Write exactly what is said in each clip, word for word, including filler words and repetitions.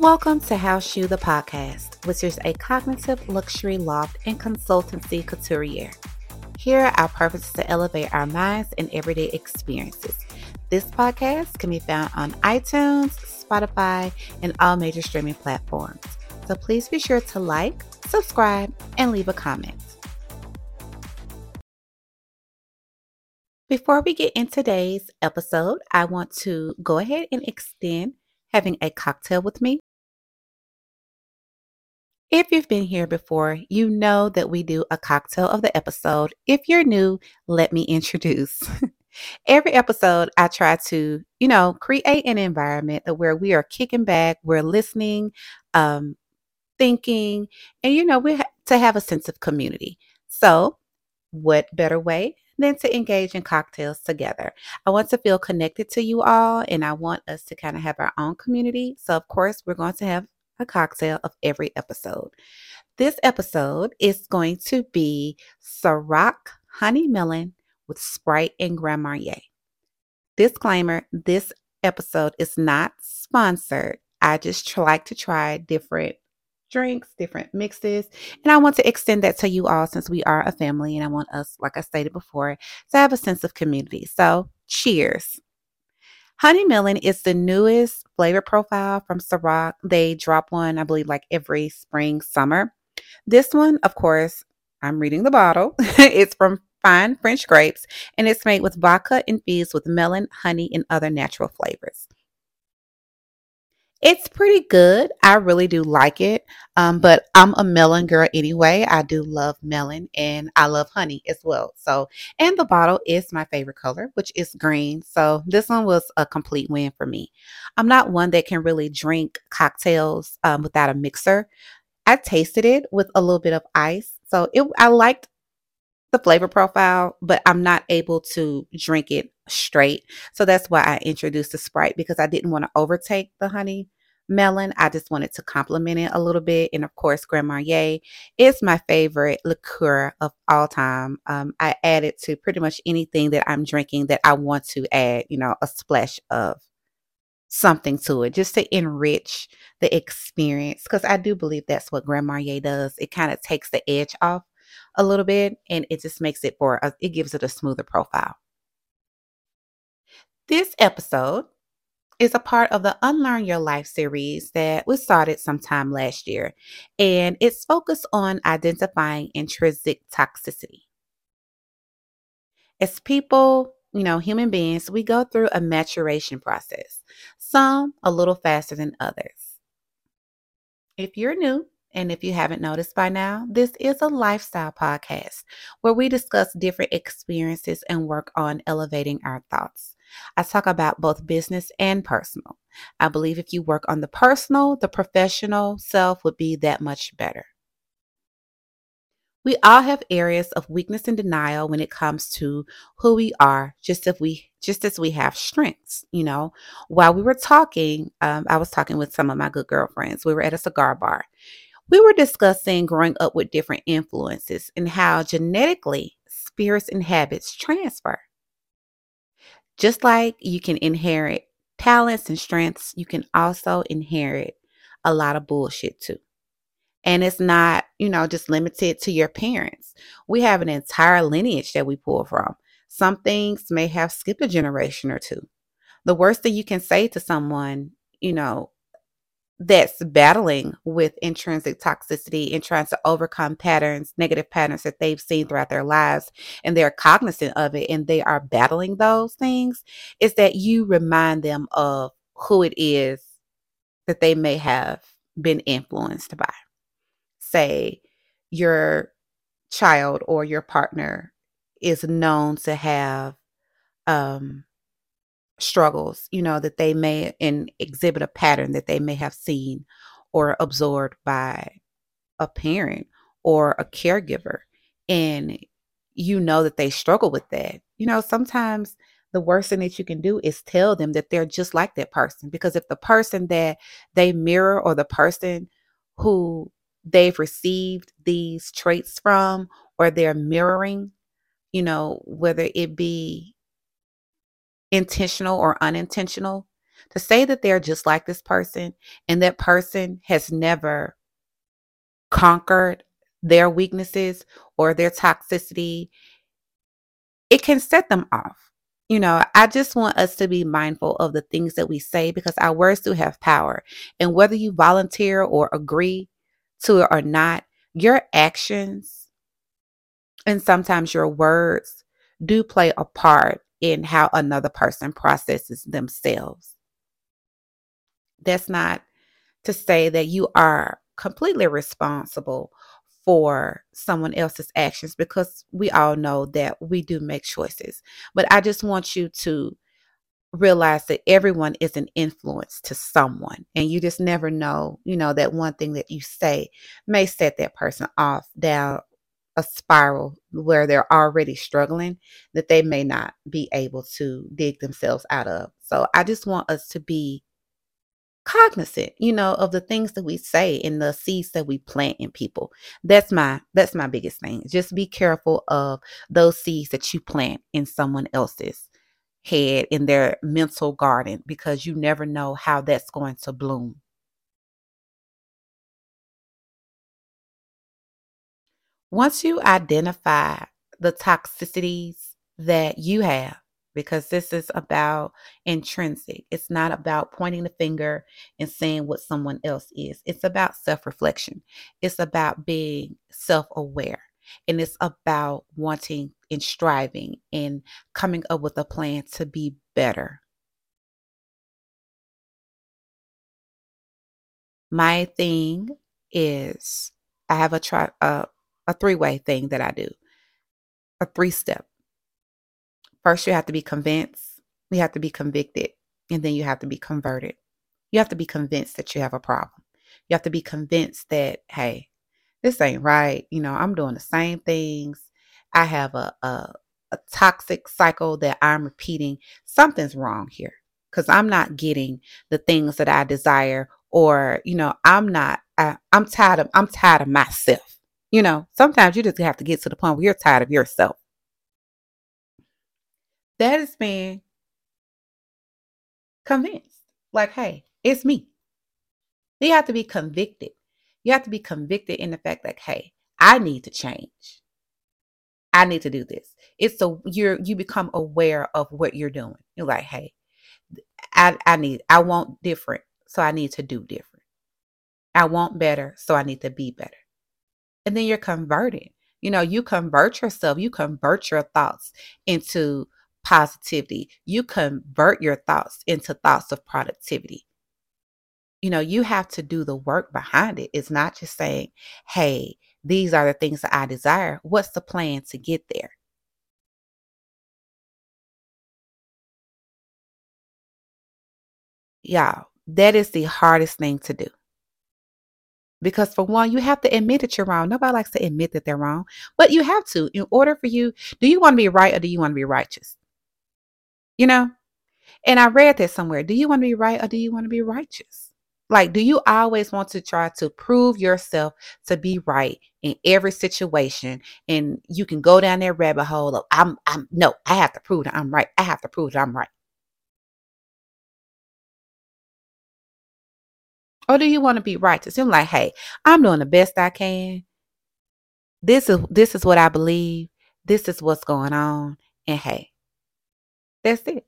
Welcome to How Shoe the Podcast, which is a cognitive luxury loft and consultancy couturier. Here, our purpose is to elevate our minds and everyday experiences. This podcast can be found on iTunes, Spotify, and all major streaming platforms. So please be sure to like, subscribe, and leave a comment. Before we get into today's episode, I want to go ahead and extend having a cocktail with me. If you've been here before, you know that we do a cocktail of the episode. If you're new, let me introduce. Every episode, I try to, you know, create an environment where we are kicking back, we're listening, um, thinking, and, you know, we have to have a sense of community. So what better way than to engage in cocktails together? I want to feel connected to you all, and I want us to kind of have our own community. So, of course, we're going to have a cocktail of every episode. This episode is going to be Ciroc Honey Melon with Sprite and Grand Marnier. Disclaimer, this episode is not sponsored. I just try, like to try different drinks, different mixes, and I want to extend that to you all since we are a family and I want us, like I stated before, to have a sense of community. So, cheers. Honey Melon is the newest flavor profile from Ciroc. They drop one, I believe, like every spring, summer. This one, of course, I'm reading the bottle. It's from fine French grapes, and it's made with vodka infused with melon, honey, and other natural flavors. It's pretty good. I really do like it, um, but I'm a melon girl anyway. I do love melon, and I love honey as well. So, and the bottle is my favorite color, which is green. So this one was a complete win for me. I'm not one that can really drink cocktails um, without a mixer. I tasted it with a little bit of ice, so it, I liked the flavor profile, but I'm not able to drink it straight. So that's why I introduced the Sprite, because I didn't want to overtake the honey melon. I just wanted to complement it a little bit. And of course, Grand Marnier is my favorite liqueur of all time. Um, I add it to pretty much anything that I'm drinking that I want to add, you know, a splash of something to it just to enrich the experience, because I do believe that's what Grand Marnier does. It kind of takes the edge off a little bit, and it just makes it for, it gives it a smoother profile. This episode is a part of the Unlearn Your Life series that was started sometime last year, and it's focused on identifying intrinsic toxicity. As people, you know, human beings, we go through a maturation process, some a little faster than others. If you're new, and if you haven't noticed by now, this is a lifestyle podcast where we discuss different experiences and work on elevating our thoughts. I talk about both business and personal. I believe if you work on the personal, the professional self would be that much better. We all have areas of weakness and denial when it comes to who we are, just if we, just as we have strengths, you know. While we were talking, um, I was talking with some of my good girlfriends. We were at a cigar bar. We were discussing growing up with different influences and how genetically spirits and habits transfer. Just like you can inherit talents and strengths, you can also inherit a lot of bullshit too. And it's not, you know, just limited to your parents. We have an entire lineage that we pull from. Some things may have skipped a generation or two. The worst thing you can say to someone, you know, that's battling with intrinsic toxicity and trying to overcome patterns, negative patterns that they've seen throughout their lives, and they're cognizant of it and they are battling those things, is that you remind them of who it is that they may have been influenced by. Say your child or your partner is known to have um struggles, you know, that they may and exhibit a pattern that they may have seen or absorbed by a parent or a caregiver. And you know that they struggle with that. You know, sometimes the worst thing that you can do is tell them that they're just like that person, because if the person that they mirror or the person who they've received these traits from, or they're mirroring, you know, whether it be intentional or unintentional, to say that they're just like this person and that person has never conquered their weaknesses or their toxicity, it can set them off. You know, I just want us to be mindful of the things that we say, because our words do have power. And whether you volunteer or agree to it or not, your actions and sometimes your words do play a part in how another person processes themselves. That's not to say that you are completely responsible for someone else's actions, because we all know that we do make choices. But I just want you to realize that everyone is an influence to someone, and you just never know, you know, that one thing that you say may set that person off down a spiral where they're already struggling, that they may not be able to dig themselves out of. So I just want us to be cognizant, you know, of the things that we say and the seeds that we plant in people. That's my, that's my biggest thing. Just be careful of those seeds that you plant in someone else's head, in their mental garden, because you never know how that's going to bloom. Once you identify the toxicities that you have, because this is about intrinsic. It's not about pointing the finger and saying what someone else is. It's about self-reflection. It's about being self-aware. And it's about wanting and striving and coming up with a plan to be better. My thing is, I have a try, uh, a three-way thing that I do, a three-step. First, you have to be convinced, you have to be convicted, and then you have to be converted. You have to be convinced that you have a problem. You have to be convinced that, hey, this ain't right. You know, I'm doing the same things. I have a, a, a toxic cycle that I'm repeating. Something's wrong here because I'm not getting the things that I desire, or, you know, I'm not, I, I'm tired of, I'm tired of myself. You know, sometimes you just have to get to the point where you're tired of yourself. That is being convinced. Like, hey, it's me. You have to be convicted. You have to be convicted in the fact that, hey, I need to change. I need to do this. It's so you're you become aware of what you're doing. You're like, hey, I, I need, I want different, so I need to do different. I want better, so I need to be better. And then you're converted. You know, you convert yourself, you convert your thoughts into positivity. You convert your thoughts into thoughts of productivity. You know, you have to do the work behind it. It's not just saying, hey, these are the things that I desire. What's the plan to get there? Y'all, that is the hardest thing to do. Because for one, you have to admit that you're wrong. Nobody likes to admit that they're wrong, but you have to. In order for you, do you want to be right or do you want to be righteous? You know, and I read that somewhere. Do you want to be right or do you want to be righteous? Like, do you always want to try to prove yourself to be right in every situation? And you can go down that rabbit hole of, I'm, I'm, no, I have to prove that I'm right. I have to prove that I'm right. Or do you want to be righteous? I'm like, hey, I'm doing the best I can. This is this is what I believe. This is what's going on. And hey, that's it.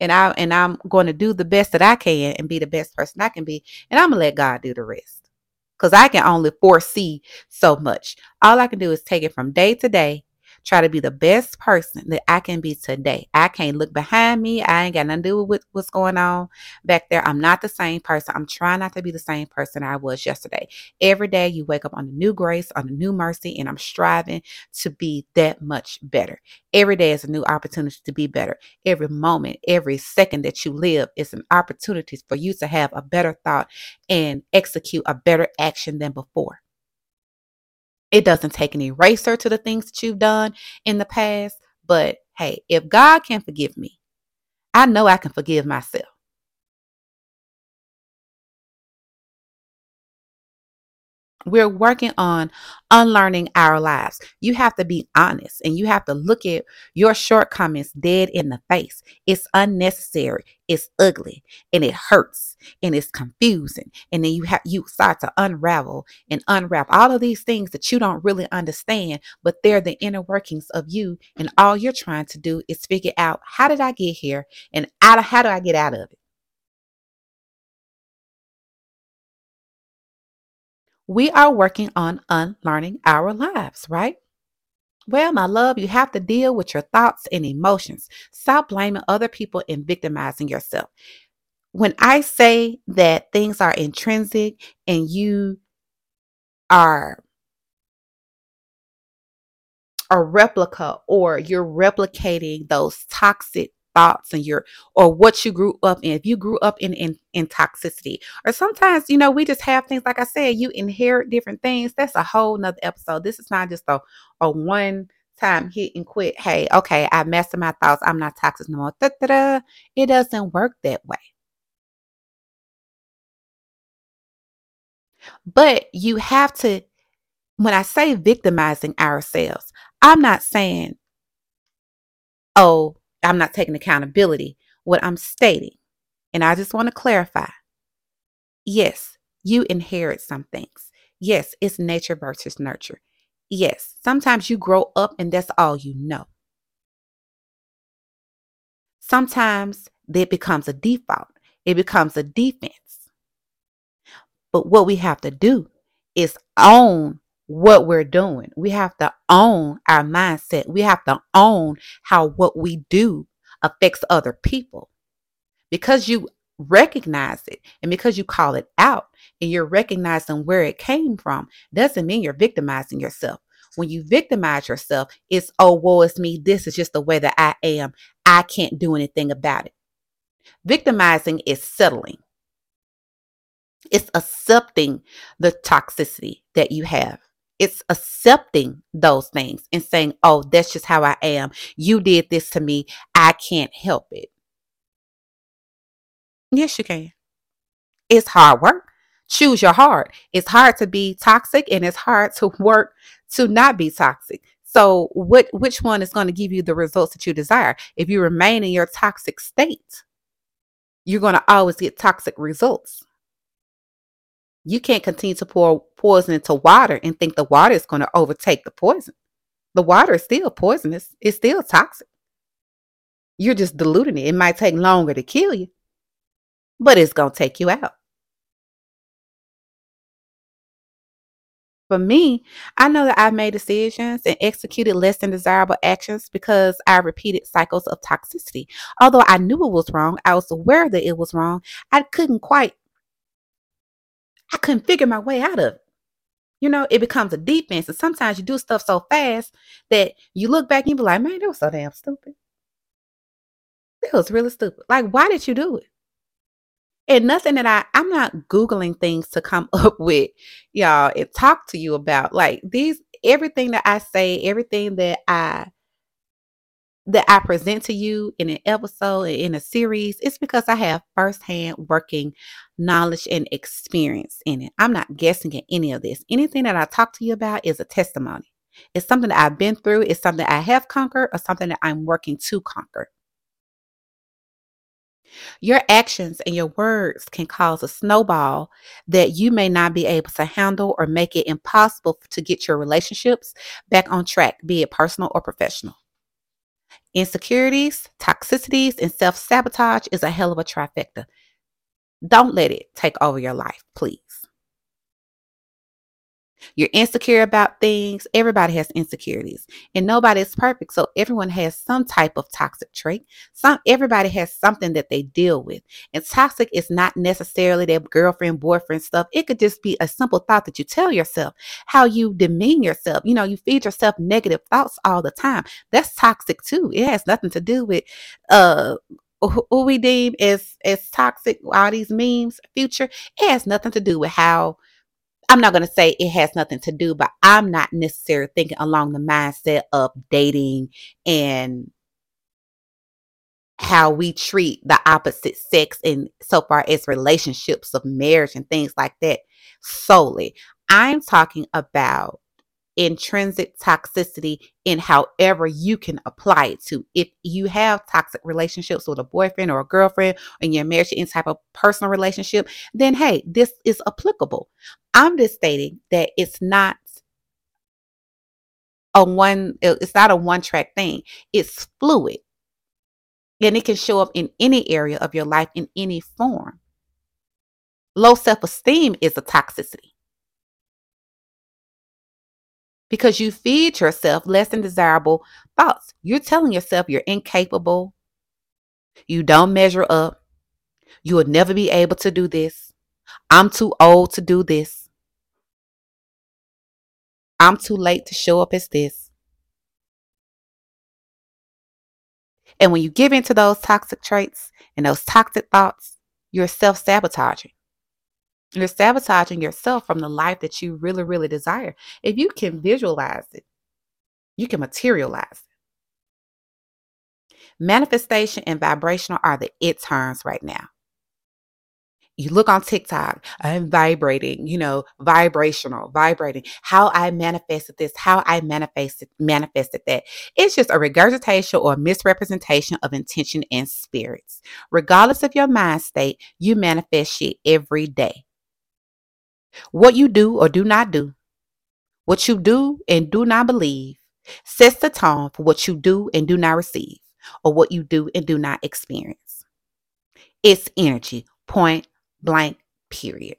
And I and I'm going to do the best that I can and be the best person I can be. And I'm gonna let God do the rest, because I can only foresee so much. All I can do is take it from day to day. Try to be the best person that I can be today. I can't look behind me. I ain't got nothing to do with what's going on back there. I'm not the same person. I'm trying not to be the same person I was yesterday. Every day you wake up on a new grace, on a new mercy, and I'm striving to be that much better. Every day is a new opportunity to be better. Every moment, every second that you live is an opportunity for you to have a better thought and execute a better action than before. It doesn't take an eraser to the things that you've done in the past. But hey, if God can forgive me, I know I can forgive myself. We're working on unlearning our lives. You have to be honest and you have to look at your shortcomings dead in the face. It's unnecessary. It's ugly and it hurts and it's confusing. And then you have, you start to unravel and unwrap all of these things that you don't really understand, but they're the inner workings of you. And all you're trying to do is figure out, how did I get here? And out of, how do I get out of it? We are working on unlearning our lives, right? Well, my love, you have to deal with your thoughts and emotions. Stop blaming other people and victimizing yourself. When I say that things are intrinsic and you are a replica, or you're replicating those toxic thoughts and your, or what you grew up in, if you grew up in, in in toxicity, or sometimes, you know, we just have things, like I said, you inherit different things. That's a whole nother episode. This is not just a, a one time hit and quit. Hey, okay, I mastered my thoughts, I'm not toxic no more. Da-da-da. It doesn't work that way. But you have to, when I say victimizing ourselves, I'm not saying, oh, I'm not taking accountability. What I'm stating, and I just want to clarify, yes, you inherit some things. Yes, it's nature versus nurture. Yes, sometimes you grow up and that's all you know. Sometimes that becomes a default. It becomes a defense. But what we have to do is own what we're doing. We have to own our mindset. We have to own how what we do affects other people. Because you recognize it and because you call it out and you're recognizing where it came from, doesn't mean you're victimizing yourself. When you victimize yourself, it's, oh, woe is me. This is just the way that I am. I can't do anything about it. Victimizing is settling. It's accepting the toxicity that you have. It's accepting those things and saying, oh, that's just how I am. You did this to me. I can't help it. Yes, you can. It's hard work. Choose your heart. It's hard to be toxic and it's hard to work to not be toxic. So what, which one is going to give you the results that you desire? If you remain in your toxic state, you're going to always get toxic results. You can't continue to pour poison into water and think the water is going to overtake the poison. The water is still poisonous. It's still toxic. You're just diluting it. It might take longer to kill you, but it's going to take you out. For me, I know that I made decisions and executed less than desirable actions because I repeated cycles of toxicity. Although I knew it was wrong, I was aware that it was wrong. I couldn't quite I couldn't figure my way out of it. You know, it becomes a defense. And sometimes you do stuff so fast that you look back and you be like, man, that was so damn stupid. That was really stupid. Like, why did you do it? And nothing that I, I'm not Googling things to come up with, y'all, and talk to you about. Like these, everything that I say, everything that I, that I present to you in an episode, in a series, it's because I have firsthand working knowledge and experience in it. I'm not guessing at any of this. Anything that I talk to you about is a testimony. It's something that I've been through. It's something I have conquered or something that I'm working to conquer. Your actions and your words can cause a snowball that you may not be able to handle or make it impossible to get your relationships back on track, be it personal or professional. Insecurities, toxicities, and self-sabotage is a hell of a trifecta. Don't let it take over your life, please. You're insecure about things. Everybody has insecurities and nobody's perfect. So everyone has some type of toxic trait. Some, everybody has something that they deal with. And toxic is not necessarily their girlfriend, boyfriend stuff. It could just be a simple thought that you tell yourself, how you demean yourself. You know, you feed yourself negative thoughts all the time. That's toxic too. It has nothing to do with, uh, who we deem as, as toxic, all these memes, future. It has nothing to do with how, I'm not going to say it has nothing to do, but I'm not necessarily thinking along the mindset of dating and how we treat the opposite sex in so far as relationships of marriage and things like that solely. I'm talking about intrinsic toxicity in however you can apply it to. If you have toxic relationships with a boyfriend or a girlfriend, and your marriage, any type of personal relationship, then hey, this is applicable. I'm just stating that it's not a one, it's not a one-track thing. It's fluid. And it can show up in any area of your life in any form. Low self-esteem is a toxicity, because you feed yourself less than desirable thoughts. You're telling yourself you're incapable. You don't measure up. You will never be able to do this. I'm too old to do this. I'm too late to show up as this. And when you give into those toxic traits and those toxic thoughts, you're self-sabotaging. You're sabotaging yourself from the life that you really, really desire. If you can visualize it, you can materialize it. Manifestation and vibrational are the it terms right now. You look on TikTok, I'm vibrating, you know, vibrational, vibrating. How I manifested this, how I manifested, manifested that. It's just a regurgitation or a misrepresentation of intention and spirits. Regardless of your mind state, you manifest shit every day. What you do or do not do, what you do and do not believe, sets the tone for what you do and do not receive, or what you do and do not experience. It's energy, point blank, period.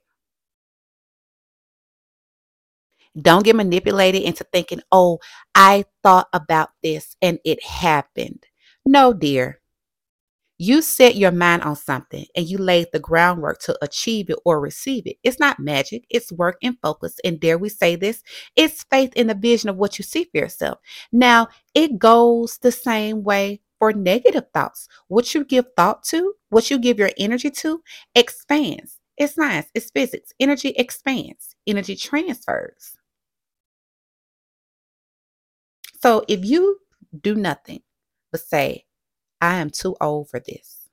Don't get manipulated into thinking, oh, I thought about this and it happened. No, dear. You set your mind on something and you laid the groundwork to achieve it or receive it. It's not magic. It's work and focus. And dare we say this, it's faith in the vision of what you see for yourself. Now, it goes the same way for negative thoughts. What you give thought to, what you give your energy to, expands. It's science. It's physics. Energy expands. Energy transfers. So if you do nothing but say, I am too old for this.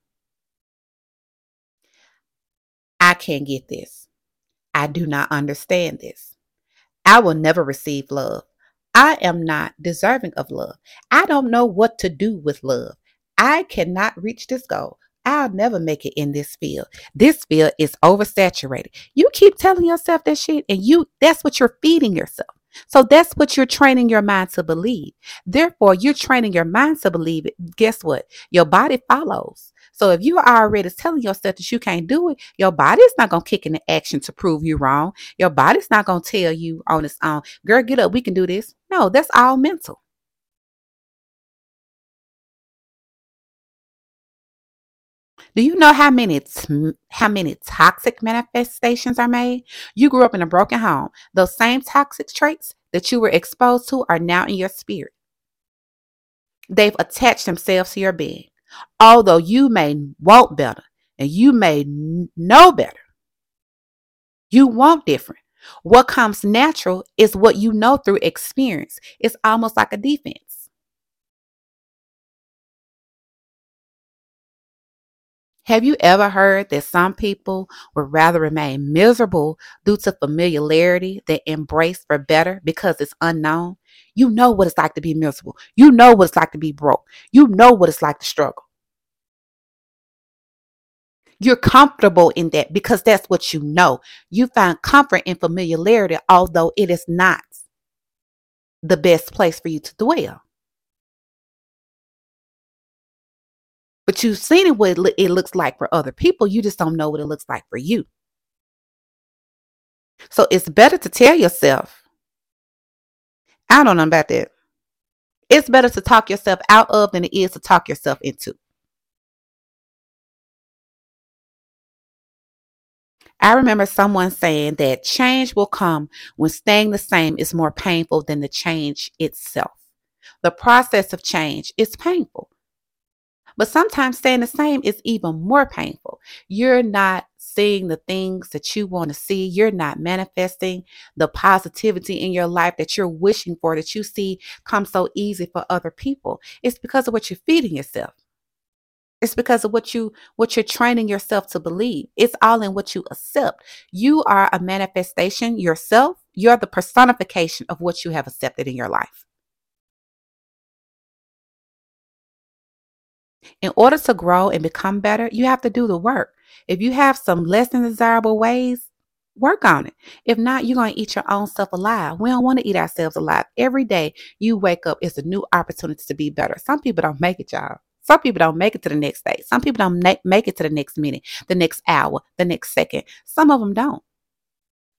I can't get this. I do not understand this. I will never receive love. I am not deserving of love. I don't know what to do with love. I cannot reach this goal. I'll never make it in this field. This field is oversaturated. You keep telling yourself that shit, and you that's what you're feeding yourself. So that's what you're training your mind to believe. Therefore, you're training your mind to believe it. Guess what? Your body follows. So if you are already telling yourself that you can't do it, your body is not going to kick into action to prove you wrong. Your body's not going to tell you on its own, girl, get up, we can do this. No, that's all mental. Do you know how many t- how many toxic manifestations are made? You grew up in a broken home. Those same toxic traits that you were exposed to are now in your spirit. They've attached themselves to your being. Although you may want better and you may know better, you want different. What comes natural is what you know through experience. It's almost like a defense. Have you ever heard that some people would rather remain miserable due to familiarity than embrace for better because it's unknown? You know what it's like to be miserable. You know what it's like to be broke. You know what it's like to struggle. You're comfortable in that because that's what you know. You find comfort in familiarity, although it is not the best place for you to dwell. But you've seen what it looks like for other people. You just don't know what it looks like for you. So it's better to tell yourself, I don't know about that. It's better to talk yourself out of than it is to talk yourself into. I remember someone saying that change will come when staying the same is more painful than the change itself. The process of change is painful. But sometimes staying the same is even more painful. You're not seeing the things that you want to see. You're not manifesting the positivity in your life that you're wishing for, that you see come so easy for other people. It's because of what you're feeding yourself. It's because of what, you, what you're training yourself to believe. It's all in what you accept. You are a manifestation yourself. You're the personification of what you have accepted in your life. In order to grow and become better, you have to do the work. If you have some less than desirable ways, work on it. If not, you're going to eat your own self alive. We don't want to eat ourselves alive. Every day you wake up, it's a new opportunity to be better. Some people don't make it, y'all. Some people don't make it to the next day. Some people don't na- make it to the next minute, the next hour, the next second. Some of them don't.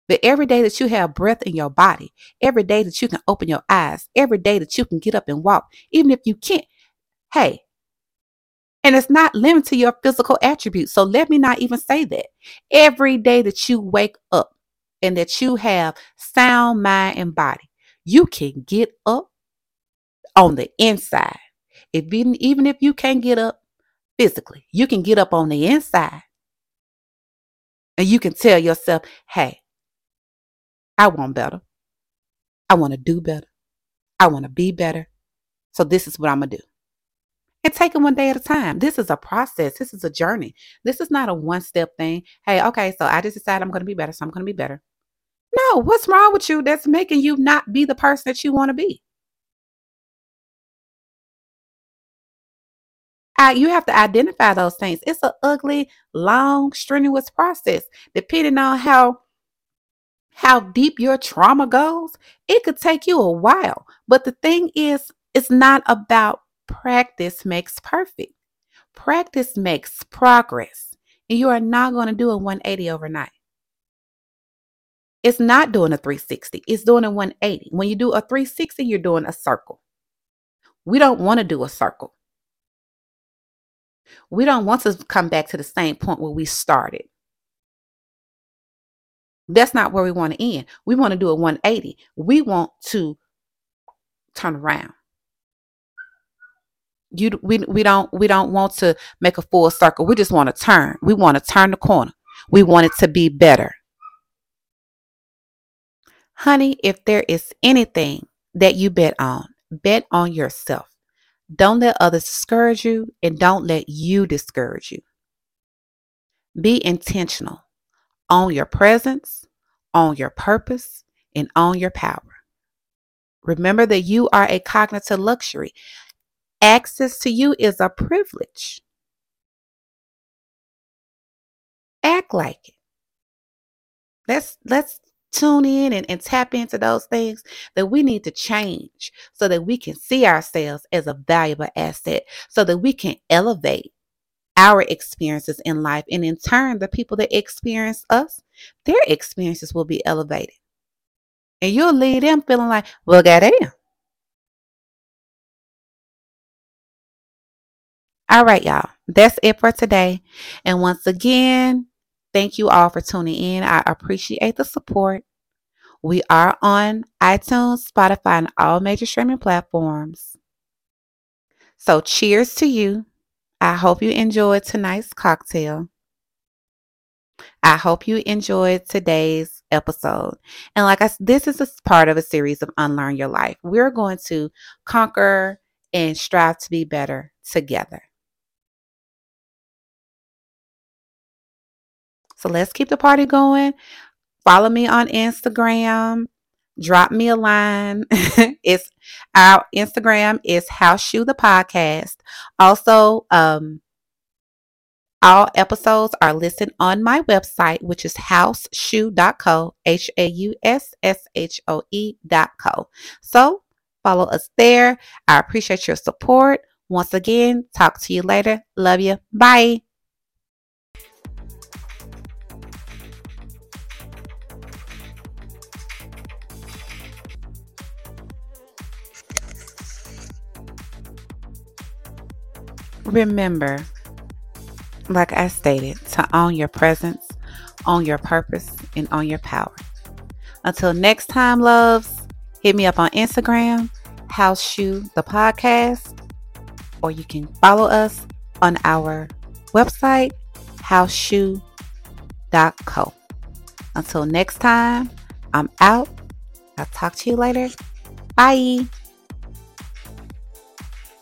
But every day that you have breath in your body, every day that you can open your eyes, every day that you can get up and walk, even if you can't, hey, and it's not limited to your physical attributes. So let me not even say that. Every day that you wake up and that you have sound mind and body, you can get up on the inside. If even, even if you can't get up physically, you can get up on the inside. And you can tell yourself, hey, I want better. I want to do better. I want to be better. So this is what I'm going to do. And take it one day at a time. This is a process. This is a journey. This is not a one-step thing. Hey, okay, so I just decided I'm going to be better, so I'm going to be better. No, what's wrong with you that's making you not be the person that you want to be? Uh, you have to identify those things. It's an ugly, long, strenuous process. Depending on how how deep your trauma goes, it could take you a while. But the thing is, it's not about practice makes perfect. Practice makes progress. And you are not going to do a one eighty overnight. It's not doing a three sixty. It's doing a one eighty. When you do a three sixty, you're doing a circle. We don't want to do a circle. We don't want to come back to the same point where we started. That's not where we want to end. We want to do a one eighty. We want to turn around. You, we we don't we don't want to make a full circle. We just want to turn. We want to turn the corner. We want it to be better. Honey, if there is anything that you bet on, bet on yourself. Don't let others discourage you, and don't let you discourage you. Be intentional on your presence, on your purpose, and on your power. Remember that you are a cognitive luxury. Access to you is a privilege. Act like it. Let's, let's tune in and, and tap into those things that we need to change so that we can see ourselves as a valuable asset, so that we can elevate our experiences in life. And in turn, the people that experience us, their experiences will be elevated. And you'll leave them feeling like, well, goddamn. All right, y'all, that's it for today. And once again, thank you all for tuning in. I appreciate the support. We are on iTunes, Spotify, and all major streaming platforms. So cheers to you. I hope you enjoyed tonight's cocktail. I hope you enjoyed today's episode. And like I said, this is a part of a series of Unlearn Your Life. We're going to conquer and strive to be better together. So let's keep the party going. Follow me on Instagram. Drop me a line. It's our Instagram is How Shoe the Podcast. Also, um, all episodes are listed on my website, which is hauss shoe dot co, H A U S S H O E dot co. So follow us there. I appreciate your support. Once again, talk to you later. Love you. Bye. Remember, like I stated, to own your presence, own your purpose, and own your power. Until next time, loves, hit me up on Instagram, Haus Shoe the Podcast, or you can follow us on our website, hauss shoe dot co. Until next time, I'm out. I'll talk to you later. Bye.